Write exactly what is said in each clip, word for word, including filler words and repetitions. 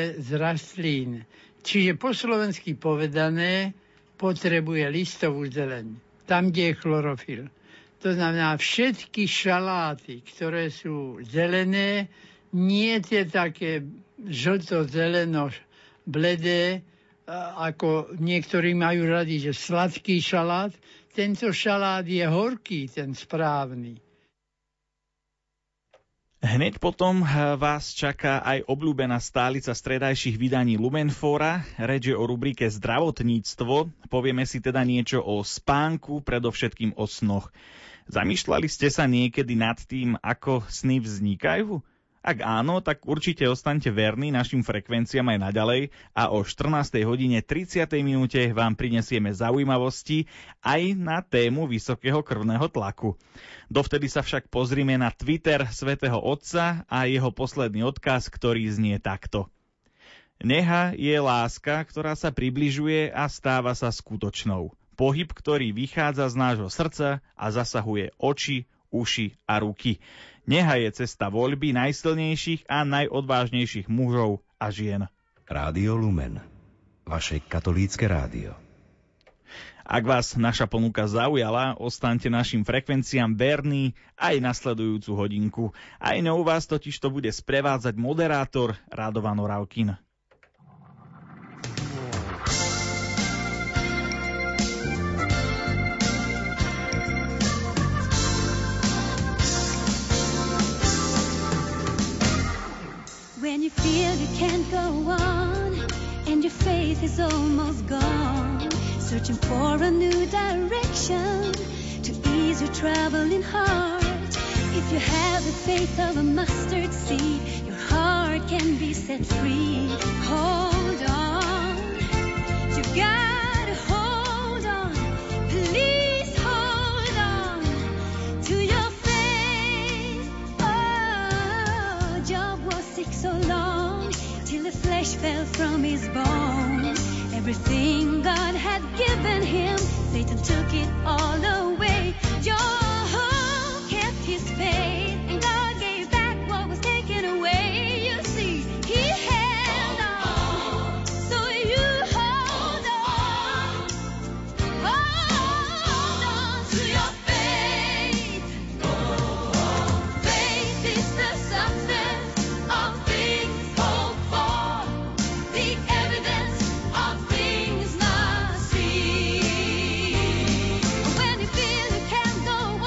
čerpe z rastlín. Čiže po slovensky povedané potrebuje listovú zeleň, tam, kde je chlorofil. To znamená, všetky šaláty, ktoré sú zelené, nie tie také žlto-zeleno bledé, ako niektorí majú radi, že sladký šalát. Tento šalát je horký, ten správny. Hneď potom vás čaká aj obľúbená stálica stredajších vydaní Lumenfóra. Reč je o rubrike zdravotníctvo. Povieme si teda niečo o spánku, predovšetkým o snoch. Zamýšľali ste sa niekedy nad tým, ako sny vznikajú? Ak áno, tak určite ostaňte verní našim frekvenciám aj naďalej a o štrnástej hodine tridsať minúte vám prinesieme zaujímavosti aj na tému vysokého krvného tlaku. Dovtedy sa však pozrime na Twitter svätého Otca a jeho posledný odkaz, ktorý znie takto. Neha je láska, ktorá sa približuje a stáva sa skutočnou. Pohyb, ktorý vychádza z nášho srdca a zasahuje oči, uši a ruky. Neha je cesta voľby najsilnejších a najodvážnejších mužov a žien. Rádio Lumen, vaše katolícke rádio. Ak vás naša ponuka zaujala, ostaňte našim frekvenciám verní aj nasledujúcu hodinku. Aj ňou vás totiž to bude sprevádzať moderátor Radovan Noralkin. When you feel you can't go on and your faith is almost gone, searching for a new direction to ease your traveling heart. If you have the faith of a mustard seed, your heart can be set free. Hold on, you gotta hold on, please hold on to your so long till the flesh fell from his bones. Everything God had given him, Satan took it all away. Your hope kept his faith, and God gave back what was taken away. You see, he held on, so you hold on, hold on to your faith. Faith is the substance of things hoped for, the evidence of things not seen. When you feel you can't go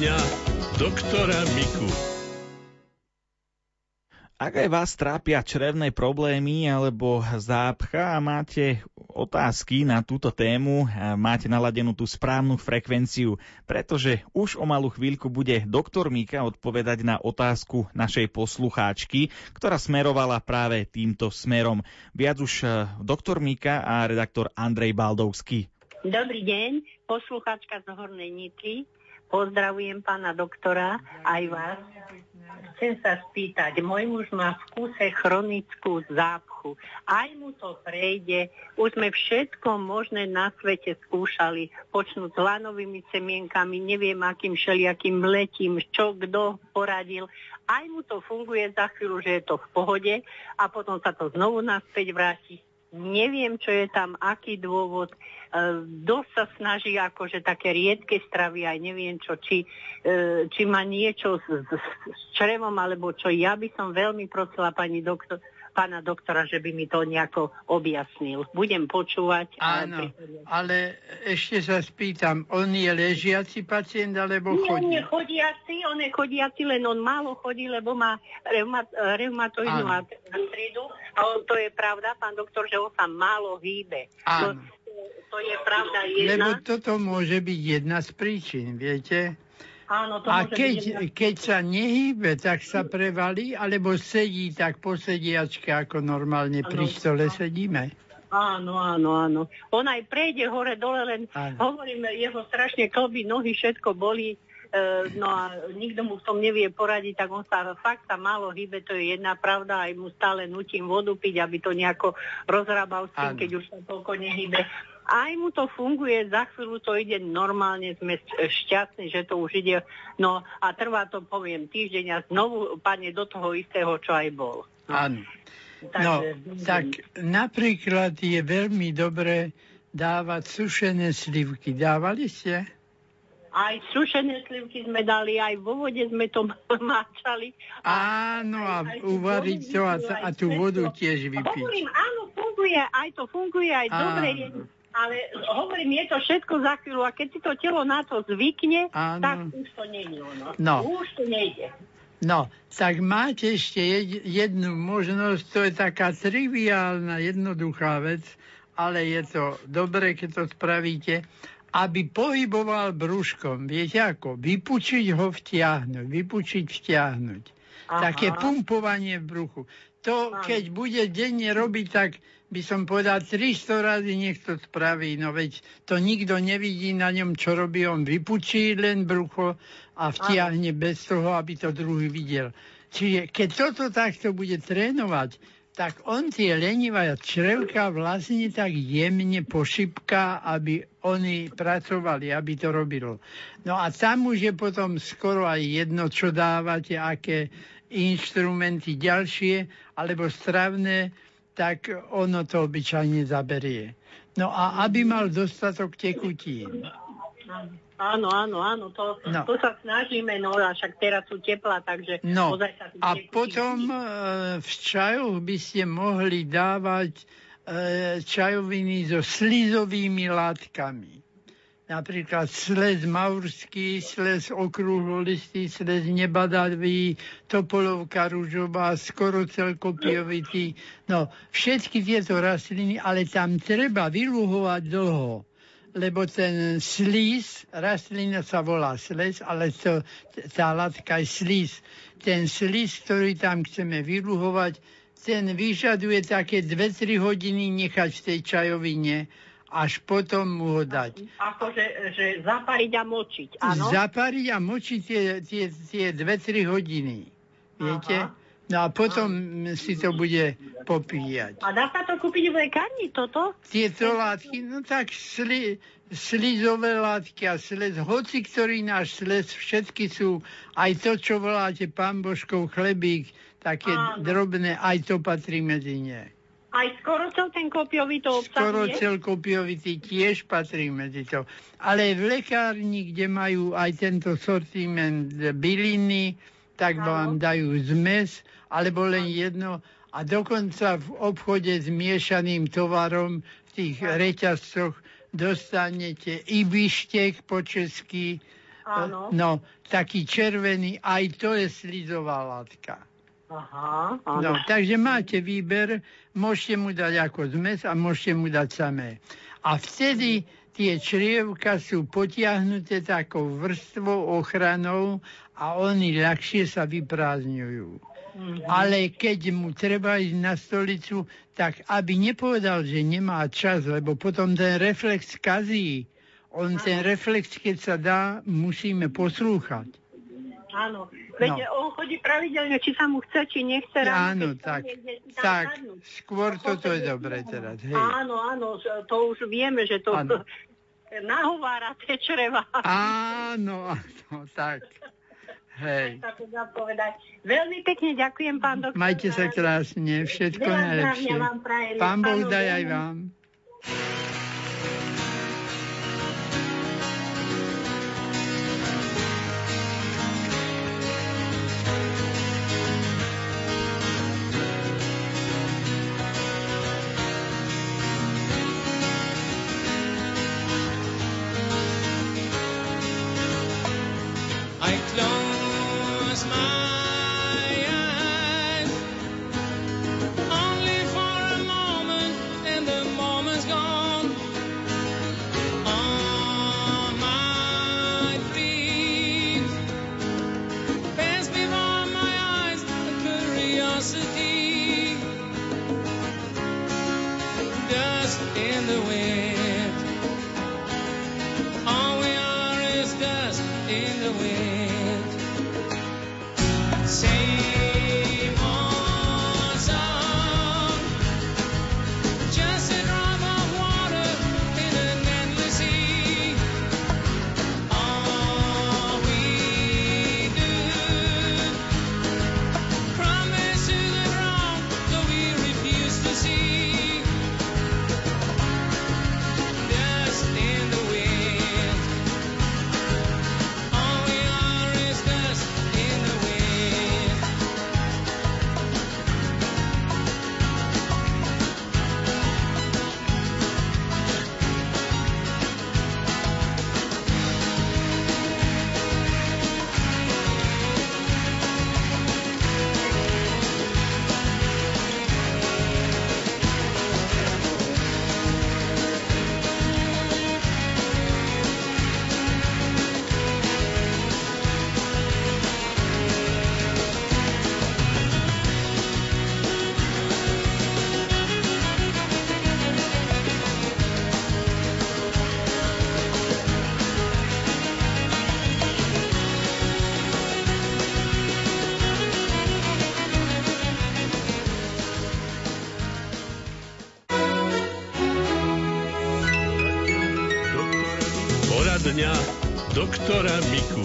mňa, doktora Miku. Ak aj vás trápia črevné problémy alebo zápcha a máte otázky na túto tému, máte naladenú tú správnu frekvenciu, pretože už o malú chvíľku bude doktor Mika odpovedať na otázku našej poslucháčky, ktorá smerovala práve týmto smerom. Viac už doktor Mika a redaktor Andrej Baldovský. Dobrý deň, poslucháčka z Hornej Nitry. Pozdravujem pána doktora, aj vás. Chcem sa spýtať, môj muž má v kúse chronickú zápchu. Aj mu to prejde. Už sme všetko možné na svete skúšali. Počnúť s lanovými semienkami, neviem akým šeliakým mletím, čo kto poradil. Aj mu to funguje za chvíľu, že je to v pohode a potom sa to znovu naspäť vráti. Neviem, čo je tam, aký dôvod. E, dosť sa snaží akože také riedke stravy, aj neviem čo, či, e, či má niečo s, s, s črevom, alebo čo. Ja by som veľmi prosila pani doktor, pána doktora, že by mi to nejako objasnil. Budem počúvať. Áno, ale ešte sa spýtam, on je ležiaci pacient, alebo chodí? Nie, on je chodiaci, on je chodiaci, len on málo chodí, lebo má reumat, reumatoidnú artridu. A on, to je pravda, pán doktor, že on sa málo hýbe. To, to je pravda jedna. Lebo toto môže byť jedna z príčin, viete? Áno, to a môže keď, byť jedna... keď sa nehýbe, tak sa prevalí, alebo sedí tak po sediačke, ako normálne áno, pri stole sedíme. Áno, áno, áno. On aj prejde hore, dole, len áno. Hovorím, jeho strašne klbí, nohy, všetko bolí. No a nikto mu v tom nevie poradiť, tak on sa fakt sa málo hýbe, to je jedna pravda, aj mu stále nutím vodu piť, aby to nejako rozrábal s tým, keď už sa toľko nehýbe. Aj mu to funguje, za chvíľu to ide normálne, sme šťastní, že to už ide, no a trvá to, poviem, týždeň a znovu padne do toho istého, čo aj bol. Áno. No, tak napríklad je veľmi dobré dávať sušené slivky. Dávali ste? Aj sušené slivky sme dali, aj vo vode sme to máčali. Áno, a uvariť to a, a tú vodu tiež vypiť. Hovorím, áno, funguje, aj to funguje, aj áno. Dobre je, ale hovorím, je to všetko za chvíľu a keď si to telo na to zvykne, áno. Tak už to nejde ono. No. Už to nejde. No, tak máte ešte jednu možnosť, to je taká triviálna, jednoduchá vec, ale je to dobre, keď to spravíte, aby pohyboval brúškom, viete ako, vypučiť ho, vtiahnuť, vypučiť, vtiahnuť. Aha. Také pumpovanie v bruchu. To, keď bude denne robiť, tak by som povedal tristo razy nech to spraví, no veď to nikto nevidí na ňom, čo robí, on vypučí len brucho a vtiahne Aha. bez toho, aby to druhý videl. Čiže keď toto takto bude trénovať, tak on tie lenivé črevka vlastne tak jemne pošipká, aby oni pracovali, aby to robilo. No a tam už je potom skoro aj jedno, čo dávate, aké inštrumenty ďalšie, alebo stravné, tak ono to obyčajne zaberie. No a aby mal dostatok tekutín. Áno, áno, áno, to, no. To sa snažíme, no a však teraz sú teplá, takže... No, a potom e, v čajoch by ste mohli dávať e, čajoviny so slizovými látkami. Napríklad slez maurský, slez okrúhlolistý, slez nebadavý, topolovka ružová, skoro celkopiovitý. No, všetky tieto rastliny, ale tam treba vyluhovať dlho. Lebo ten slíz, rastlina sa volá slíz, ale to, tá látka je slíz. Ten slíz, ktorý tam chceme vyluhovať, ten vyžaduje také dve tri hodiny nechať v tej čajovine, až potom mu ho dať. Akože že zapariť a močiť, áno? Zapariť a močiť tie, tie, tie dve tri hodiny, viete? Aha. No a potom si to bude popíjať. A dá sa to kúpiť v lekárni, toto? Tieto látky, no tak sli, slizové látky a slez, hoci ktorý náš slez, všetky sú, aj to, čo voláte pán Božkov chlebík, také áno. Drobné, aj to patrí medzi ne. Aj skoro cel ten kopiový to obsahuje? Skoro cel kopiovitý tiež patrí medzi to. Ale v lekárni, kde majú aj tento sortiment byliny, tak vám dajú zmes, alebo len jedno a dokonca v obchode s miešaným tovarom v tých reťazcoch dostanete i bištek po česky Áno. No, taký červený, aj to je slizová látka. Aha, áno. No, takže máte výber, môžete mu dať ako zmes a môžete mu dať samé. A vtedy tie črievka sú potiahnuté takou vrstvou ochranou a oni ľahšie sa vyprázdňujú. Mm-hmm. Ale keď mu treba ísť na stolicu, tak aby nepovedal, že nemá čas, lebo potom ten reflex kazí. On áno. Ten reflex, keď sa dá, musíme poslúchať. Áno, veď no. On chodí pravidelne, či sa mu chce, či nechce. Áno, tak, tak, skôr toto je dobre teraz. Hej. Áno, áno, to už vieme, že to áno. Nahovára tie čreva. Áno, áno, tak. Hej. Veľmi pekne ďakujem, pán doktor. Majte sa krásne, všetko najlepšie. Pán Boh daj aj vám. Doktora Miku.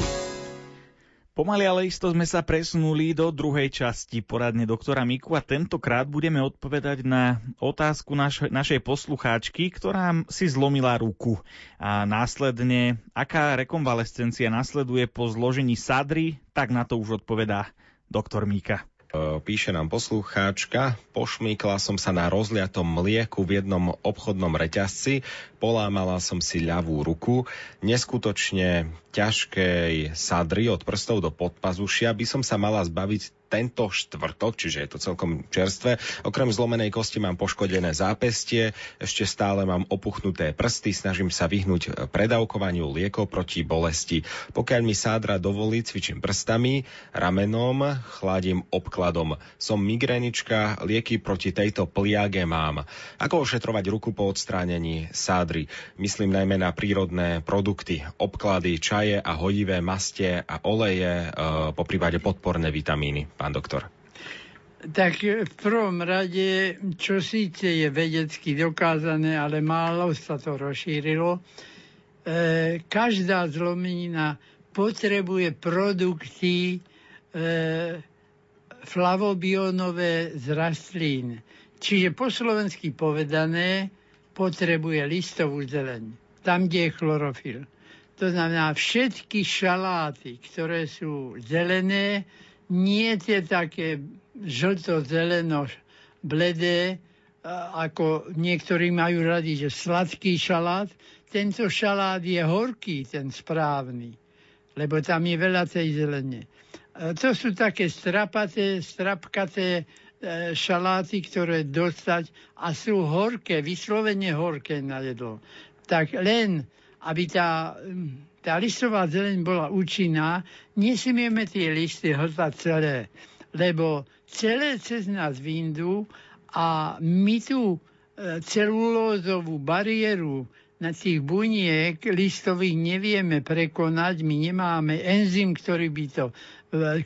Pomaly, ale isto sme sa presunuli do druhej časti poradne doktora Miku a tentokrát budeme odpovedať na otázku naš- našej poslucháčky, ktorá si zlomila ruku. A následne, aká rekonvalescencia nasleduje po zložení sadry, tak na to už odpovedá doktor Mika. Píše nám poslucháčka, pošmykla som sa na rozliatom mlieku v jednom obchodnom reťazci, polámala som si ľavú ruku, neskutočne ťažkej sadry od prstov do podpazušia by som sa mala zbaviť tento štvrtok, čiže je to celkom čerstvé. Okrem zlomenej kosti mám poškodené zápestie, ešte stále mám opuchnuté prsty, snažím sa vyhnúť predávkovaniu liekov proti bolesti. Pokiaľ mi sádra dovolí, cvičím prstami, ramenom, chladím obkladom. Som migrénička, lieky proti tejto pliage mám. Ako ošetrovať ruku po odstránení sádry? Myslím najmä na prírodné produkty, obklady, čaje a hojivé mastie a oleje, e, poprípade podporné vitamíny. Pán doktor. Tak v prvom rade, čo síce je vedecky dokázané, ale málo sa to rozšírilo, e, každá zlomenina potrebuje produkty e, flavobionové z rastlín. Čiže po slovensky povedané potrebuje listovú zeleň, tam, kde je chlorofil. To znamená všetky šaláty, ktoré sú zelené, nie tie také žlto-zeleno bledé, ako niektorí majú radi, že sladký šalát. Tento šalát je horký, ten správny. lebo tam je veľa tej zelene. To sú také strapaté, strapkaté šaláty, ktoré dostať a sú horké, vyslovene horké na jedlo. Tak len, aby tá, tá listová zeleň bola účinná, nesmieme tie listy hltať celé, lebo celé cez nás vyjdú a my tú celulózovú bariéru na tých buniek listových nevieme prekonať, my nemáme enzym, ktorý by to,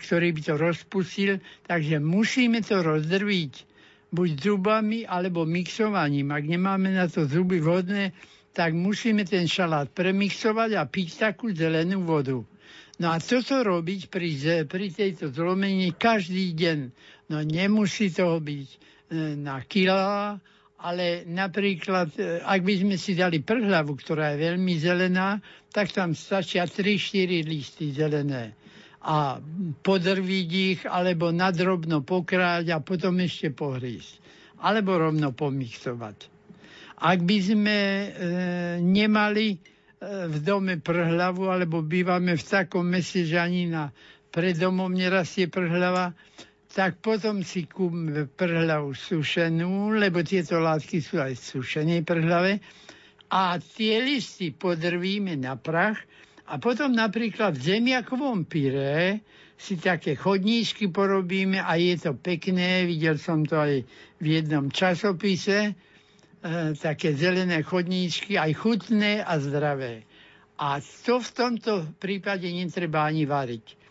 ktorý by to rozpustil, takže musíme to rozdrviť buď zubami alebo mixovaním. Ak nemáme na to zuby vhodné, tak musíme ten šalát premixovať a piť takú zelenú vodu. No a toto robiť pri, pri tejto zlomení každý deň. No nemusí to byť na kilá, ale napríklad, ak by sme si dali prhlavu, ktorá je veľmi zelená, tak tam stačia tri štyri listy zelené. A podrviť ich, alebo nadrobno pokráť a potom ešte pohrísť. Alebo rovno pomixovať. Ak by sme e, nemali e, v dome prhlavu, alebo bývame v takom meste, že ani na predomom nerastie prhlava, tak potom si kúpme prhlavu sušenú, lebo tieto látky sú aj v sušenej prhlave. A tie listy podrvíme na prach a potom napríklad v zemiakovom pyré si také chodníčky porobíme a je to pekné. Videl som to aj v jednom časopise, e, také zelené chodníčky, aj chutné a zdravé. A to v tomto prípade netreba ani variť.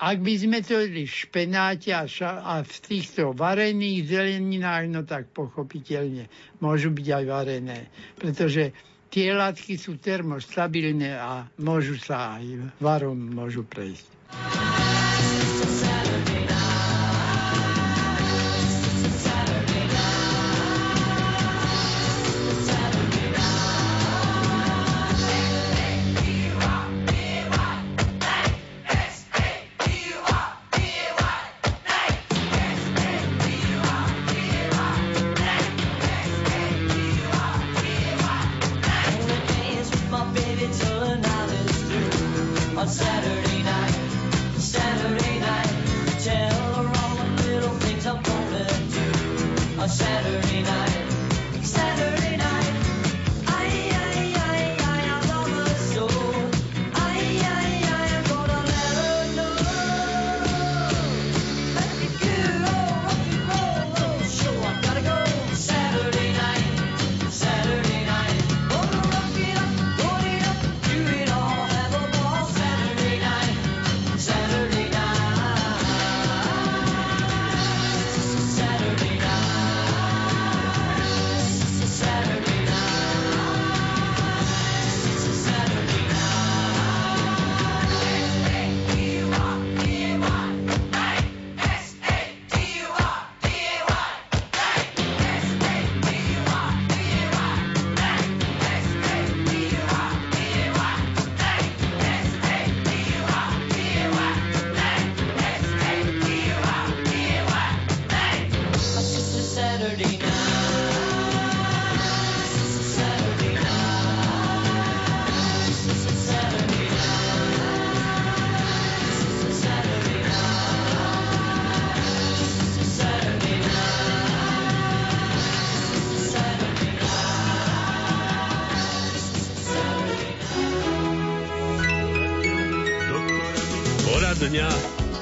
Ak by sme to jedli v špenáte a, ša- a v týchto varených zeleninách, no tak pochopiteľne môžu byť aj varené. Pretože tie látky sú termostabilné a môžu sa aj varom môžu prejsť.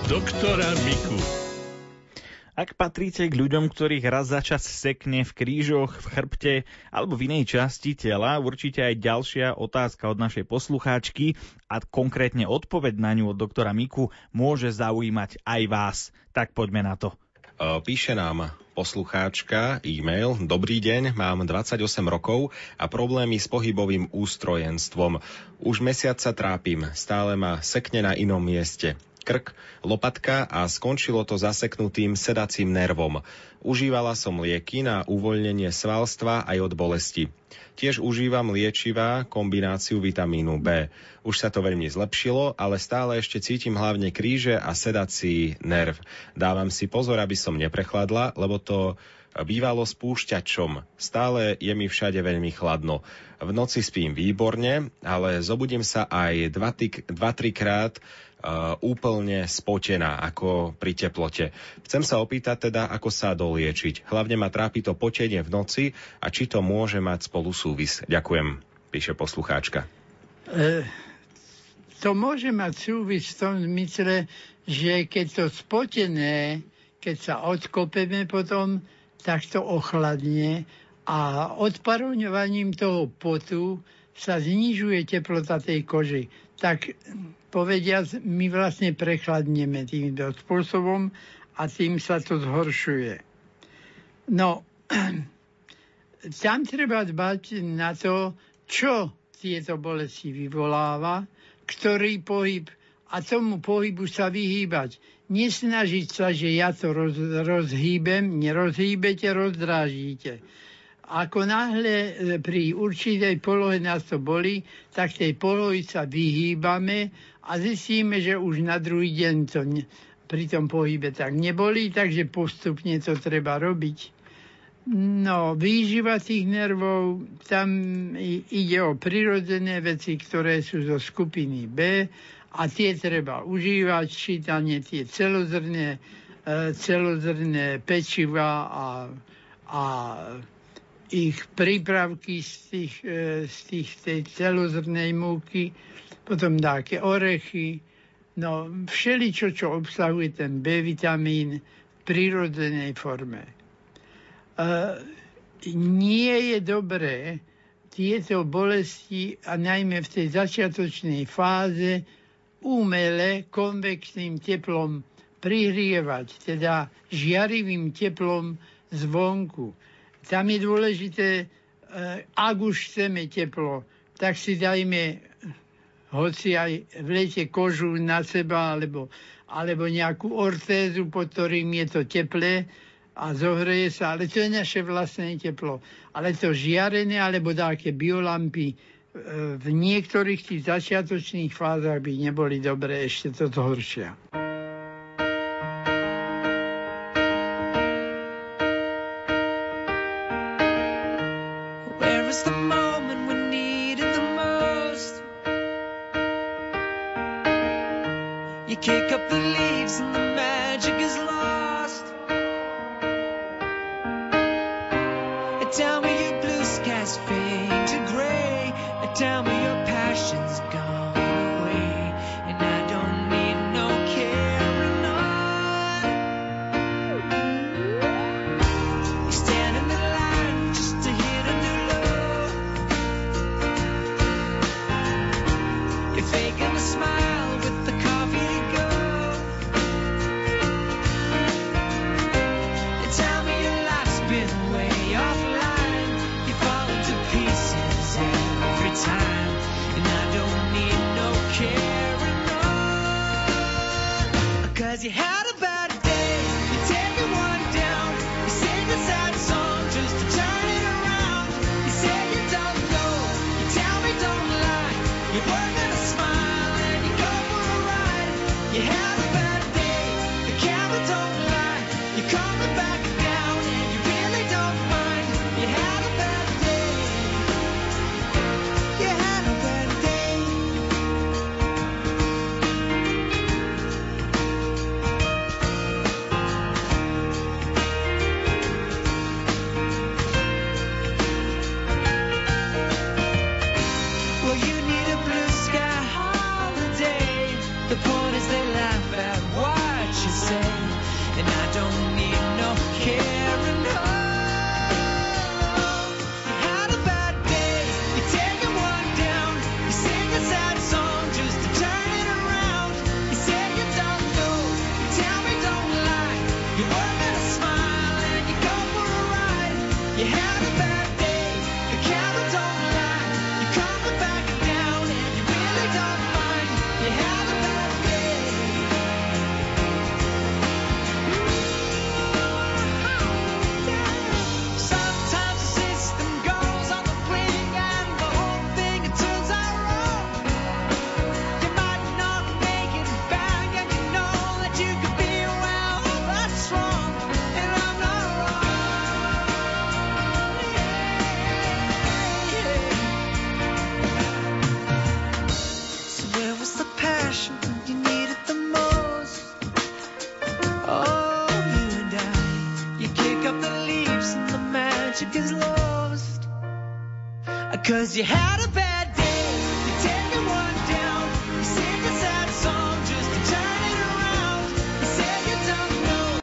Doktora Miku. Ak patríte k ľuďom, ktorých raz za čas sekne v krížoch, v chrbte alebo v inej časti tela, určite aj ďalšia otázka od našej poslucháčky a konkrétne odpoveď na ňu od doktora Miku môže zaujímať aj vás. Tak poďme na to. Píše nám poslucháčka e-mail. Dobrý deň, mám dvadsaťosem rokov a problémy s pohybovým ústrojenstvom. Už mesiac sa trápim, stále ma sekne na inom mieste. Krk, lopatka a skončilo to zaseknutým sedacím nervom. Užívala som lieky na uvoľnenie svalstva aj od bolesti. Tiež užívam liečivá kombináciu vitamínu B. Už sa to veľmi zlepšilo, ale stále ešte cítim hlavne kríže a sedací nerv. Dávam si pozor, aby som neprechladla, lebo to bývalo spúšťačom. Stále je mi všade veľmi chladno. V noci spím výborne, ale zobudím sa aj dva tri krát uh, úplne spotená, ako pri teplote. Chcem sa opýtať teda, ako sa doliečiť. Hlavne ma trápi to potenie v noci a či to môže mať spolu súvis. Ďakujem, píše poslucháčka. E, to môže mať súvis v tom zmysle, že keď to spotené, keď sa odkopeme potom, tak to ochladne a odparúňovaním toho potu sa znižuje teplota tej kože. Tak povediac, my vlastne prechladneme týmto spôsobom a tým sa to zhoršuje. No, tam treba dbať na to, čo tieto bolesti vyvoláva, ktorý pohyb, a tomu pohybu sa vyhýbať. Nesnažiť sa, že ja to roz, rozhýbem, nerozhýbete, rozdrážite. Ako náhle pri určitej polohe nás to boli, tak tej polohy sa vyhýbame a zistíme, že už na druhý deň to ne, pri tom pohybe tak neboli, takže postupne to treba robiť. No, výživa tých nervov, tam ide o prirodzené veci, ktoré sú zo skupiny B a tie treba užívať, čítanie tie celozrné, celozrné pečiva a, a ich prípravky z, tých, z tých, tej celozrnej múky, potom dáke orechy, no všeličo, čo obsahuje ten B-vitamín v prirodzenej forme. Uh, nie je dobré tieto bolesti, a najmä v tej začiatočnej fáze, umele konvexným teplom prihrievať, teda žiarivým teplom zvonku. Tam je dôležité, uh, ak už chceme teplo, tak si dajme hoci aj v lete kožu na seba, alebo, alebo nejakú ortézu, pod ktorým je to teplé, a zohreje sa, ale to je naše vlastné teplo. Ale to žiarené alebo také biolampy v niektorých tých začiatočných fázach by neboli dobré, ešte to zhoršia. 'Cause you had a